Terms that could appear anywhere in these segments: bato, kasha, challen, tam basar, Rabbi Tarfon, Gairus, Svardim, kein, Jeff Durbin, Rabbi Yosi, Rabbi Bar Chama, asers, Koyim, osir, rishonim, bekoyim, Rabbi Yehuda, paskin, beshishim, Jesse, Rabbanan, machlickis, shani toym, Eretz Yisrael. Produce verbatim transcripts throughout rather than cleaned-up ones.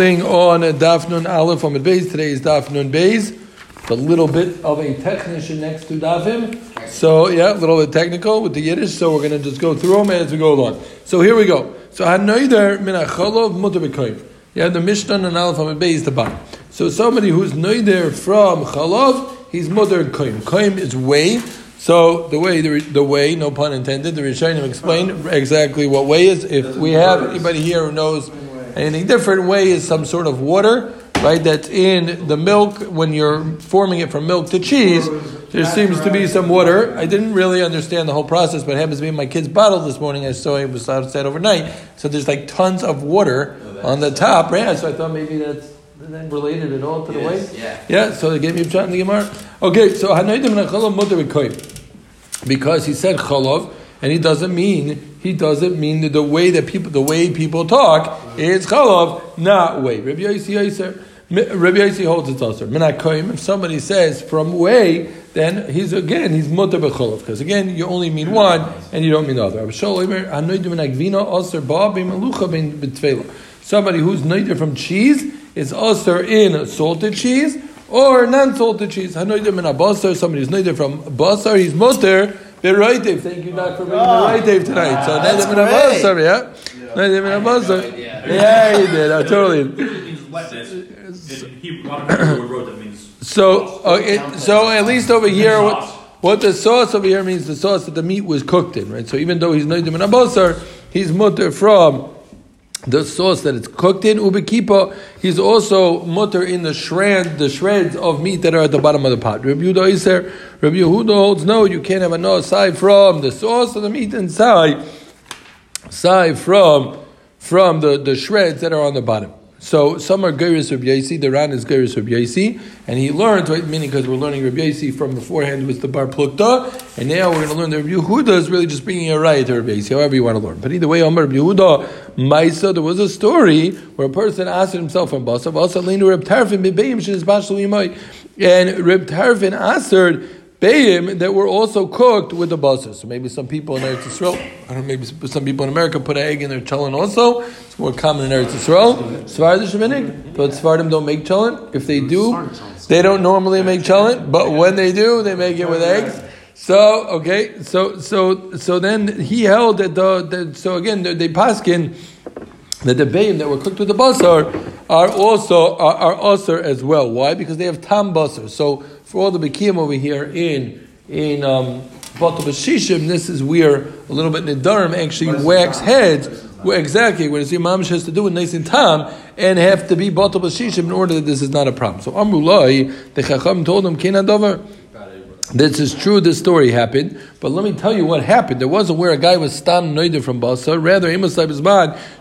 On Dafnun aleph Amid Beis. Today is Dafnun Beis. It's a little bit of a technician next to dafim. So yeah, a little bit technical with the Yiddish. So we're going to just go through them as we go along. So here we go. So noider Minachalov muter bekoyim. You have the Mishnah and aleph Amid Beis the bottom. So somebody who's noider from chalov, he's muter koyim. Koyim is way. So the way, the, the way, no pun intended. The rishonim explain exactly what way is. If we have anybody here who knows anything different, whey is some sort of water, right, that's in the milk when you're forming it from milk to cheese. There seems to be some water. I didn't really understand the whole process, but it happens to be in my kid's bottle this morning. I saw it was outside overnight. So there's like tons of water on the top, right? So I thought maybe that's related at all to the whey. Yeah. Yeah, so they gave me a shot in the Gemara. Okay, so Hanaidim and Chalov Mutter B'Koyim. Because he said Chalov, and he doesn't mean... He doesn't mean that the way that people, the way people talk is chalov, not way. Rabbi Yosi, Rabbi Yosi holds it's osir. Minachalov. If somebody says from way, then he's again he's muter bechalov, because again you only mean one and you don't mean the other. Somebody who's noider from cheese is osir in salted cheese or non-salted cheese. Somebody who's noider from basar, he's muter. The roitev, thank you, Nach, for bringing oh, the roitev tonight. So that's great. Basar, yeah? yeah. Basar. Yeah, he did. I totally did. So, uh, it, so at least over here, what, what the sauce over here means, the sauce that the meat was cooked in, right? So even though he's noidim and basar, he's muter from the sauce that it's cooked in. Ubi Kipa, he's also muter in the shred, the shreds of meat that are at the bottom of the pot. Rabbi Yehuda, Rabbi Yehuda holds no, you can't have a no aside from the sauce of the meat inside, aside from from the, the shreds that are on the bottom. So some are Gairus Rabbi Yosi, the Ran is Gairus Rabbi Yosi, and he learns, right, meaning because we're learning Rabbi Yosi from beforehand with the Bar Plukta, and now we're going to learn that Rabbi Yehuda is really just bringing a right to Rabbi Yosi, however you want to learn. But either way, Amar Rabbi Yehuda, Maisa, there was a story where a person asked himself from Basav, also Lenu Rabbi Tarfon, Bebeim, Shin is Bashal Yimai, and Rabbi Tarfon answered, Beim that were also cooked with the basar. So maybe some people in Eretz Yisrael, I don't know, maybe some people in America put an egg in their challen also. It's more common in Eretz Yisrael. Svardish minig, but Svardim don't make challen. If they do, they don't normally make challen, but when they do, they make it with eggs. So, okay, so so so then he held that the, the so again, they, they paskin that the beim that were cooked with the basar are also are, are osir as well. Why? Because they have tam basar. So for all the bekoyim over here in in um, bato beshishim, this is where a little bit nedarim actually wax heads. Where exactly where the imam has to do with nice and tam and have to be bato beshishim in order that this is not a problem. So Amrulai, the chacham told him kein adover. This is true, this story happened, but let me tell you what happened. There wasn't where a guy was stam noider from basar, rather,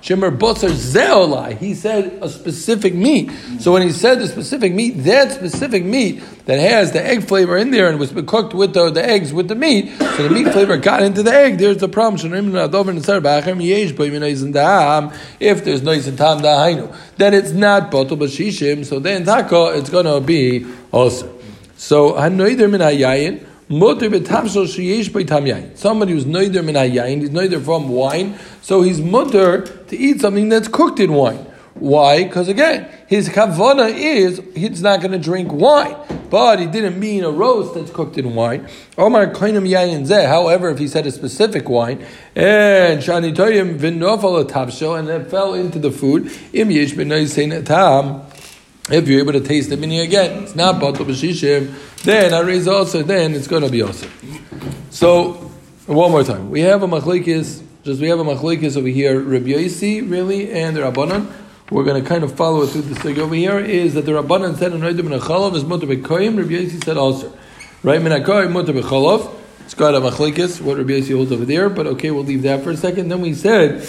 shimmer basar zeolai. He said a specific meat. So when he said the specific meat, that specific meat that has the egg flavor in there and was cooked with the, the eggs with the meat, so the meat flavor got into the egg, there's the problem. If there's noise in tam dahainu, then it's not bato beshishim, so then taka, it's going to be osir. So hanoider min hayayin muter b'tamshel sheyesh b'tam yayin. Somebody who's noider min hayayin, he's noider from wine, so he's muter to eat something that's cooked in wine. Why? Because again, his kavana is he's not going to drink wine, but he didn't mean a roast that's cooked in wine. Omar koinum yayin zeh. However, if he said a specific wine and shani toym v'nofal atavshel and it fell into the food im yesh b'noisein tam. If you're able to taste the mini again, it's not bato b'shishim, then I raise also, then it's going to be also. So, one more time. We have a machlickis, just we have a machlickis over here, Rabbi Yosi, really, and the Rabbanan. We're going to kind of follow it through this thing over here, is that the Rabbanan said, Anoidim and Achalov is muter b'koyim, Rabbi Yosi said also. Right, Minachalov, muter b'chalov. It's got a machlickis, what Rabbi Yosi holds over there, but okay, we'll leave that for a second. Then we said,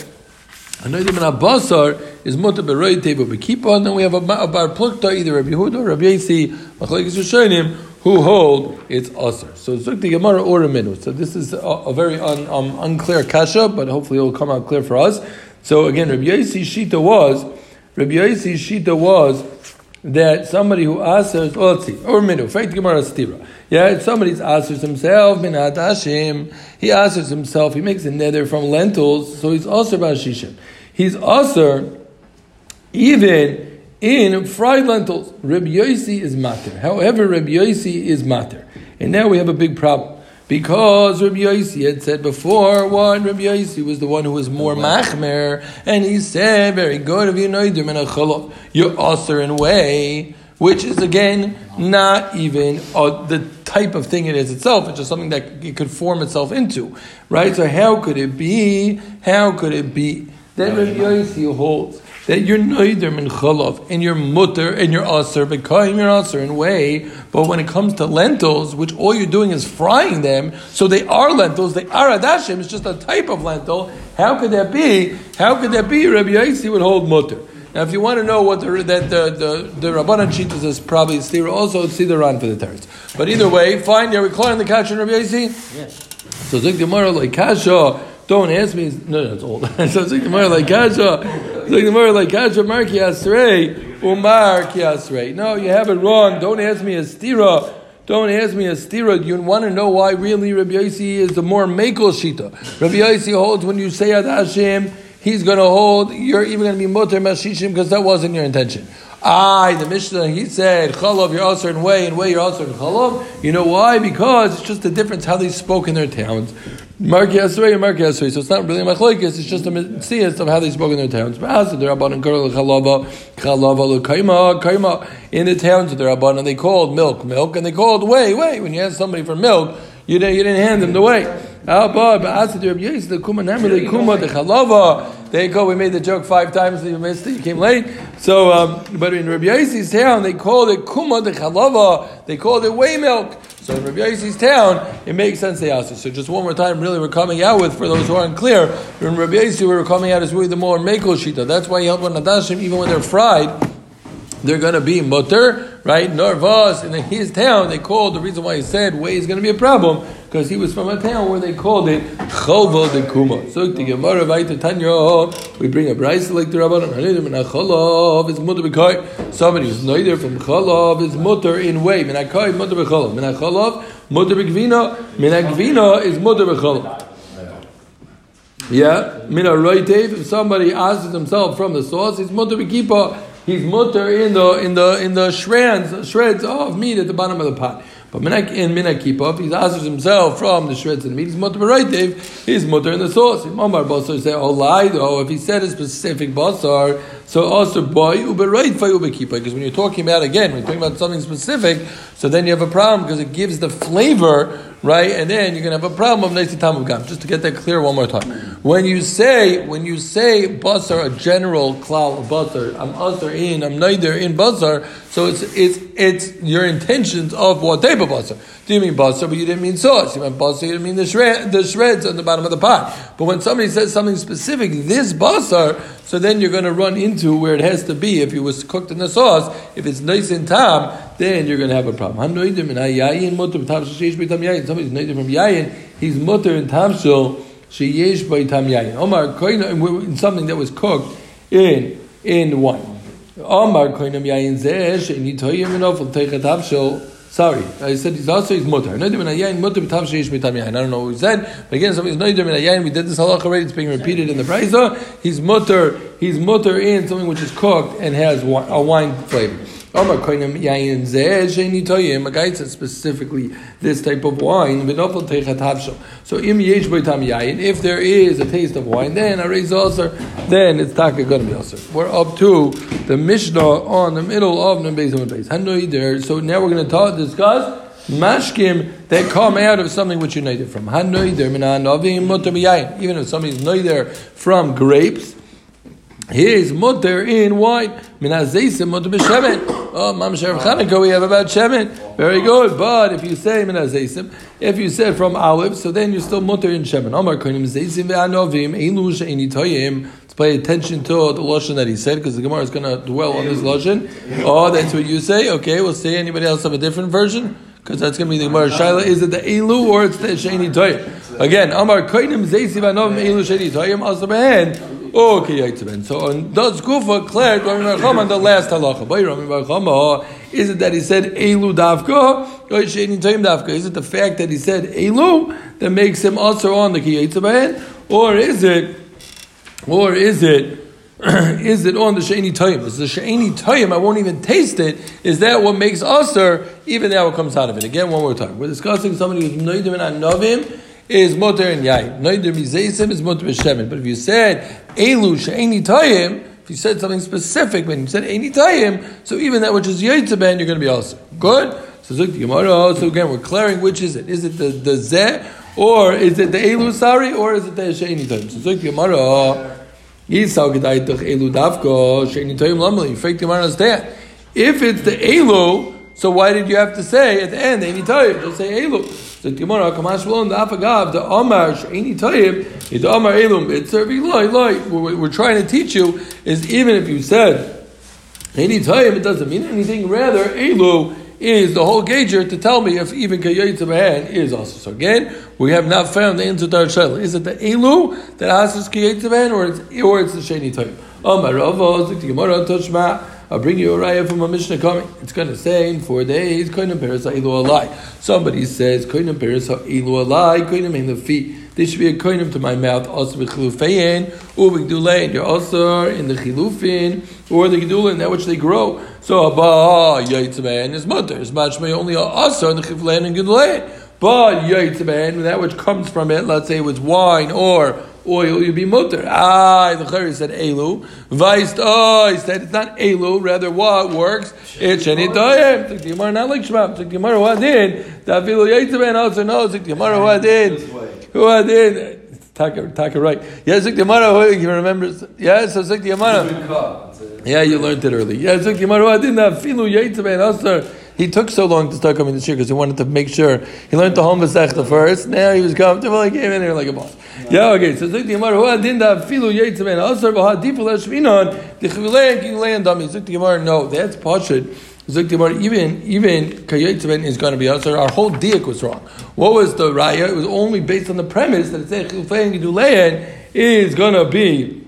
Anoidim and Basar is muter b'roitev u'b'kipa, and then we have a, a bar plukta, either Rabbi Yehuda or Rabbi Yosi, machlickis rishonim, who hold it's asers. So zuk the Gemara or a minute. So this is a, a very un, um, unclear kasha, but hopefully it will come out clear for us. So again, Rabbi Yosi shita was, Rabbi Yosi shita was that somebody who asers, oh, let's see, or a minute, fact Gemara stira. Yeah, somebody's asers himself, min atashim. He asers himself. He makes a nether from lentils, so he's aser bashishim. He's aser even in fried lentils. Rabbi Yosi is mater. However, Rabbi Yosi is mater. And now we have a big problem. Because Rabbi Yosi had said before, one, Rabbi Yosi was the one who was more machmer, and he said, very good of you, noider and chalov, you're osir in way, which is again not even uh, the type of thing it is itself. It's just something that it could form itself into, right? So how could it be? How could it be that Rabbi Yosi holds that you're noider and chalov, and you're muter and you're asser, bekoyim, you're asser in way, but when it comes to lentils, which all you're doing is frying them, so they are lentils, they are adashim, it's just a type of lentil, how could that be? How could that be? Rabbi Yosi would hold muter. Now, if you want to know what the that the the, the Rabbanan sheet is, probably stira also see the Ran for the terrorists. But either way, fine. Are we clear on the kasha and Rabbi Yosi? Yes. So Zig Gemara like kasha. Don't ask me. No, no, it's old. So Zig Gemara like kasha. Gemara like Kasha Mar Ki Asrei Umar Ki Asrei. No, you have it wrong. Don't ask me a stira. Don't ask me a stira. You want to know why really Rabbi Yosi is the more mekel shita. Rabbi Yosi holds when you say Ad Hashem, he's going to hold. You're even going to be muter beshishim because that wasn't your intention. Ah, the Mishnah, he said, chalov, you're also in way, and way, you're also in chalov. You know why? Because it's just the difference how they spoke in their towns. Mark Yasrei and Mark Yasrei. So it's not really a machlickis, it's just a mitzvah of how they spoke in their towns. But as the Rabbanan, chalava, chalava, kaima, kaima. In the towns of the Rabbanan, they called milk, milk, and they called way, way. When you ask somebody for milk, you didn't, you didn't hand them the way. There you go, we made the joke five times, you missed it, you came late. So, um, but in Rabbi Yosi's town, they called it kuma de chalava, they called it whey milk. So in Rabbi Yosi's town, it makes sense, they asked us. So just one more time, really we're coming out with, for those who aren't clear, in Rabbi Yosi, we're coming out as really the more mekel shita. That's why he held one adashim, even when they're fried, they're going to be muter, right? Norvas, and in his town, they called, the reason why he said whey is going to be a problem, because he was from a town where they called it Chovod de Kuma. So the Gemara vayta Tanya, we bring a brayso like the Rabbanan. Minachalov is muter bekoyim. Somebody who's neither from Chalov is muter in way. Minakoyim muter bechalov. Minachalov muter begvina. Minagvina is muter bechalov. Yeah, mina roitev. If somebody asks himself from the sauce, he's muter bekipa. He's muter in the in the in the shreds shreds of meat at the bottom of the pot. But in Minachalov, he's asers himself from the shreds of the meat. He's muter roitev. He's muter in the sauce. Omar basar say oh lied oh. If he said a specific basar, so also boy uber roitev ubi kipa. Because when you're talking about again, when you're talking about something specific, so then you have a problem because it gives the flavor. Right, and then you're gonna have a problem of neitzi tam of gam. Just to get that clear one more time, when you say when you say basar, a general klal basar, I'm asar in, I'm neither in basar. So it's it's it's your intentions of what type of basar. Do you mean basar, but you didn't mean sauce? You meant basar, you didn't mean the shred, the shreds on the bottom of the pot. But when somebody says something specific, this basar, so then you're gonna run into where it has to be. If it was cooked in the sauce, if it's nice and tam, then you're gonna have a problem. Somebody's native from Yayin, he's mutter in Tamshil, she yesh by Tam Yayin. Omar Koyna in something that was cooked in in wine. Omar Koinam Yayin Zesh and Yitoyim and Ofal take a Tamshil. Sorry, I said he's also his mutter. I don't know what he said, but again, somebody's noider minayayin. We did this halacha already. It's being repeated in the brayza. He's mutter. He's mutter in something which is cooked and has a wine flavor. A guy said specifically this type of wine. So if there is a taste of wine, then a raise osir, then it's taka gonna be osir. We're up to the Mishnah on the middle of the Beis Amid Beis. So now we're gonna talk discuss mashkim that come out of something which you're neither from. Even if somebody's neither from grapes, he is muter in wine. Minazeisim muter b'shemen. Oh, Mamshar of Chanukah, we have about shemen. Very good. But if you say minazeisim, if you say from olives, so then you're still muter in shemen. Omar koinim zeisim ve'anovim eilu she'initoyim. Let's pay attention to the lashon that he said, because the Gemara is going to dwell on this lashon. Oh, that's what you say. Okay, we'll see. Anybody else have a different version? Because that's going to be the Gemara Shaila. Is it the eilu or it's the she'initoyim? Again, Omar koinim zeisim ve'anovim eilu she'initoyim. Also, man. Okay, Yitzben. So on does Kufa cleared Rabbi Bar Chama the last halacha. By Rabbi Bar Chama, is it that he said Elu Davka or Sheni Toym Davka? Is it the fact that he said Elu that makes him also on the Ki Yitzben, or is it, or is it Is it on the shani toym? Is the shani toym, I won't even taste it. Is that what makes osir? Even that what comes out of it. Again, one more time. We're discussing somebody who's noider and novim is muter and yayin. Noider mizeisim is muter b'shemen. But if you said elu shani toym, if you said something specific, when you said shani toym, so even that which is yaitzaben, you're going to be osir. Good. So look, the Gemara. So again, we're clearing which is it. Is it the the zeh, or is it the elu sari, or is it the shani toym? So look, the Gemara. If it's the elu, so why did you have to say at the end, any toyib? Don't say elu. So tomorrow, Kamash will the Afagav, the Omar, any toyib, it's Omar elum, it's serving loy, loy. What we're trying to teach you is even if you said any toyib, it doesn't mean anything. Rather, elu is the whole gauger to tell me if even Kiyotzabahan is also. So again, we have not found the answer to our shayla. Is it the Elu that asks Kiyotzabahan, or it's or it's the Shani Toym? Oh my Rava, I'll bring you a raya from a Mishnah coming. It's gonna say in four days, Koyim Perisa Elu Alai. Somebody says, Koyim Perisa Elu Alai, Koyim in the feet. This should be a koyim to my mouth, also with chilufein, ubik dulain, your osir in the chilufin, or the gedulin, that which they grow. So abba yaitzaban is mutter. It's much may only osir in the chilufin and gedulain. But yaitzaban, that which comes from it, let's say it was wine or oil, you'd be mutter. Ah, the Gairus said elu. Vice, oh, he said it's not elu, rather what works? It's shani toym. Took the Gemara, not like Shema. Took the Gemara, what did? Dafilu yaitzaban also knows. Took the Gemara, what did? Who I did? Taka, Taka, right. Yes, yeah, Zikdimara, you remember? Yes, yeah, so Zikdimara. Yeah, you learned it early. Yeah, Zikdimara, I didn't have Filu Yaitzaban Asar. He took so long to start coming this year because he wanted to make sure. He learned the home Masechta first. Now he was comfortable. He came in here like a boss. Yeah, okay. So Zikdimara, who I didn't have Filu Yaitzaban Asar, Baha Dipul Ashvinon, Dichvilayan Kinglayan Dami. Zikdimara, no, that's Pashid. Even even Kiyotzaban is going to be asur. Our whole diuk was wrong. What was the raya? It was only based on the premise that it said Chilufein Gedulein is going to be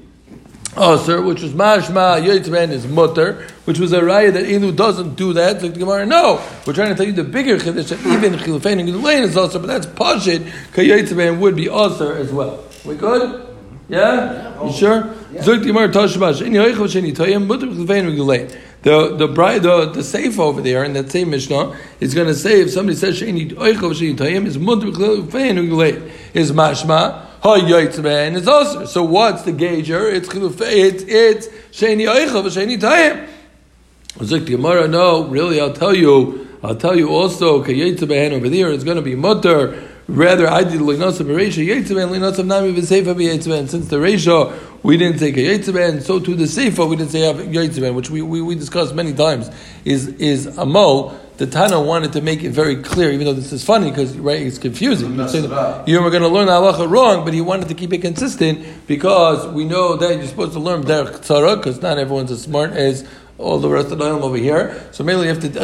asur, which was mashma Kiyotzaban is mutter, which was a raya that Elu doesn't do that. So the Gemara, no, we're trying to tell you the bigger chiddush that even Chilufein and Gedulein is asur, but that's pashit. Kiyotzaban would be asur as well. We good? Yeah, you sure? Zuk Gemara Tashmash. In Yoichav Sheni Toyim Mutter Chilufein and Gedulein. The the bride the, the safe over there in that same Mishnah is going to say if somebody says sheni oichav sheni toym is muter chilufein u'gulay is mashma ha yaitzaban is osir. So what's the gauger? It's chilufein. It's sheni oichav sheni toym. I was like the Gemara. No, really, I'll tell you. I'll tell you also. Yaitzaban over there is going to be muter. Rather, I did l'nosav b'reisha yaitzaban l'nosav nami v'seifa b'yaitzaban. Since the reisha we didn't say yaitzaban, so too the seifa we didn't say yaitzaban, which we, we, we discussed many times. Is is a mol. The Tana wanted to make it very clear, even though this is funny because right, it's confusing. You're going to learn the halacha wrong, but he wanted to keep it consistent because we know that you're supposed to learn derech tzara because not everyone's as smart as all the rest of the Olam over here. So mainly you have to you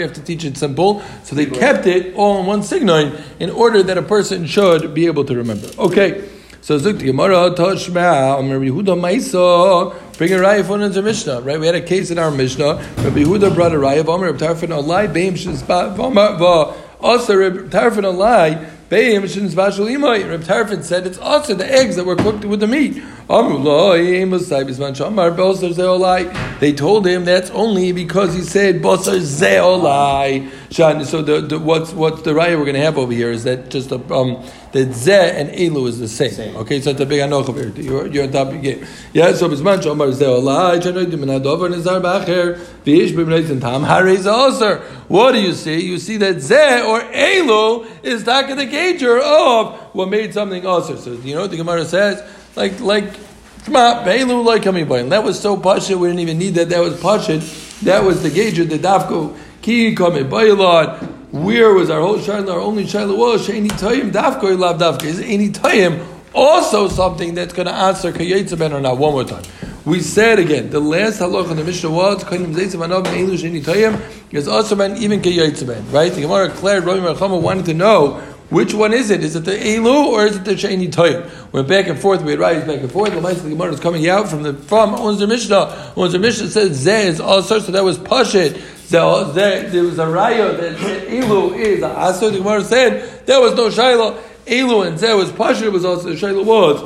have to teach it simple. So they kept it all in one sign in order that a person should be able to remember. Okay. So Zuk the Gemara Toshma Rabbi Yehuda Maiso, bring a raya for into Mishnah. Right? We had a case in our Mishnah. Rabbi Yehuda brought a raya of Rabbi Tarfon alai beim shizba v'omar also Rabbi Tarfon alai. Rabbi Tarfon said it's also the eggs that were cooked with the meat. They told him that's only because he said basar zeolai. So the, the, what's what's the raya we're going to have over here is that just a, um, that zeh and elu is the same. same. Okay, so it's a big anoch here. You're, you're on top of your game. Yeah. So bisman shomar zeolai chanoidim minadover nizar b'acher v'ish b'mneitin tam harayz aser. What do you see? You see that zeh or elu is not going to gauger of what made something aser. So you know what the Gemara says. Like, like, Beilu, like, coming by. And that was so pashit, we didn't even need that. That was pashit. That was the gauger, the dafko, ki, coming by a lot. Where was our whole shayla, our only shayla? Well, shani toym, dafko, lav dafka. Is any toym also something that's going to answer kiyotzaban or not? One more time. We said again, the last halach on the Mishnah was, koyim zeitzabanov, beilu, shani toym, is also man, even kiyotzaban, right? The Gemara declared, Rabbi Merchama wanted to know, which one is it? Is it the elu or is it the shani toym? We're back and forth. We had rayos back and forth. The Mishnah Gemara is coming out from the from Unzer Mishnah. Unzer Mishnah says zeh is asur, so that was pashit. So there, there was a raya that elu is asur. The Gemara said there was no shayla. Elu and zeh was pashit. Was also the shayla was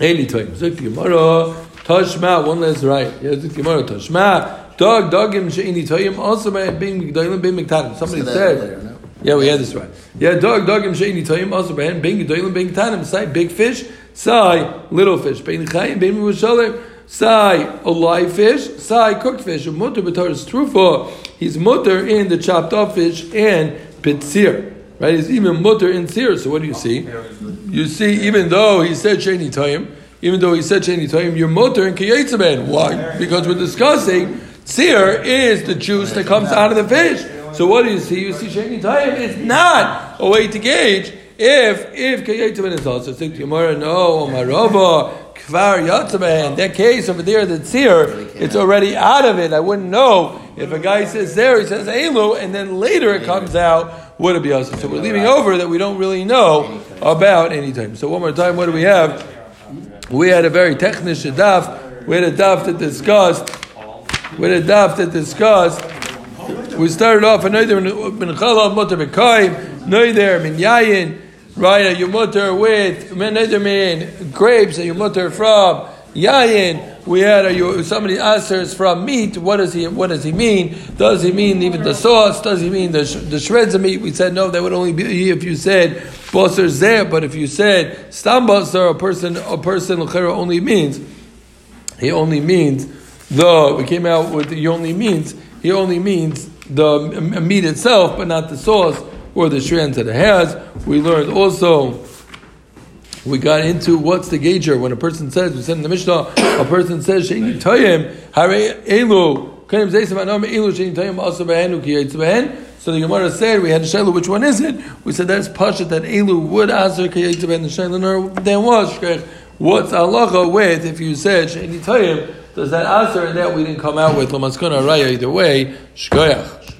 Eli toym. Zuk Gemara Toshma. One last right. Yeah, Zuk Gemara Toshma. Dog dogim sheini toym. Also by being migdalim, being migtanim. Somebody said. Yeah, we had this right. Yeah, dog dogim sheini toym. Also by being migdalim, being migtanim. Say big fish. Say little fish. Being chayim, being mishalim. Say a live fish. Say cooked fish. Muter b'tar is trufa. He's muter in the chopped up fish and pitzir. Right, he's even muter in seer. So what do you see? You see, even though he said shani toym, even though he said shani toym, you're muter in kiyetzaben. Why? Because we're discussing seer is the juice that comes out of the fish. So what do you see? You see shani toym is not a way to gauge if if kiyetzaben is also. Think Gemara, no, Omarova kvar yatzaben. That case over there, that seer, it's already out of it. I wouldn't know if a guy says there, he says elu, and then later it comes out. Would it be awesome? So we're leaving over that we don't really know about any time. So one more time, what do we have? We had a very technical daf. We had a daf that discussed. We had a daf that discussed. We started off a noider min chalov muter bekoyim noider min yayin. Right, you muter with noider min grapes that you muter from yayin. We had a, somebody asers from meat. What does he? What does he mean? Does he mean even the sauce? Does he mean the, the shreds of meat? We said no. That would only be if you said basar zeh. But if you said stam basar, a person, a person l'chera only means he only means the. We came out with he only means he only means the meat itself, but not the sauce or the shreds that it has. We learned also. We got into what's the gauger when a person says, we said in the Mishnah, a person says, Sheini toym, Hare Elu, Koyim Zaysim Anom Elu, Sheini toym, also Behenu, Kiyetz Behen. So the Gemara said, we had a Shailu, which one is it? We said, that's Pashat, that Elu would answer Kiyetz Behen, the Shailu, then was Shkrech. What's Halacha with, if you said, Sheini toym, does that answer? And that we didn't come out with, L'maskona Raya, either way, Shkoyach.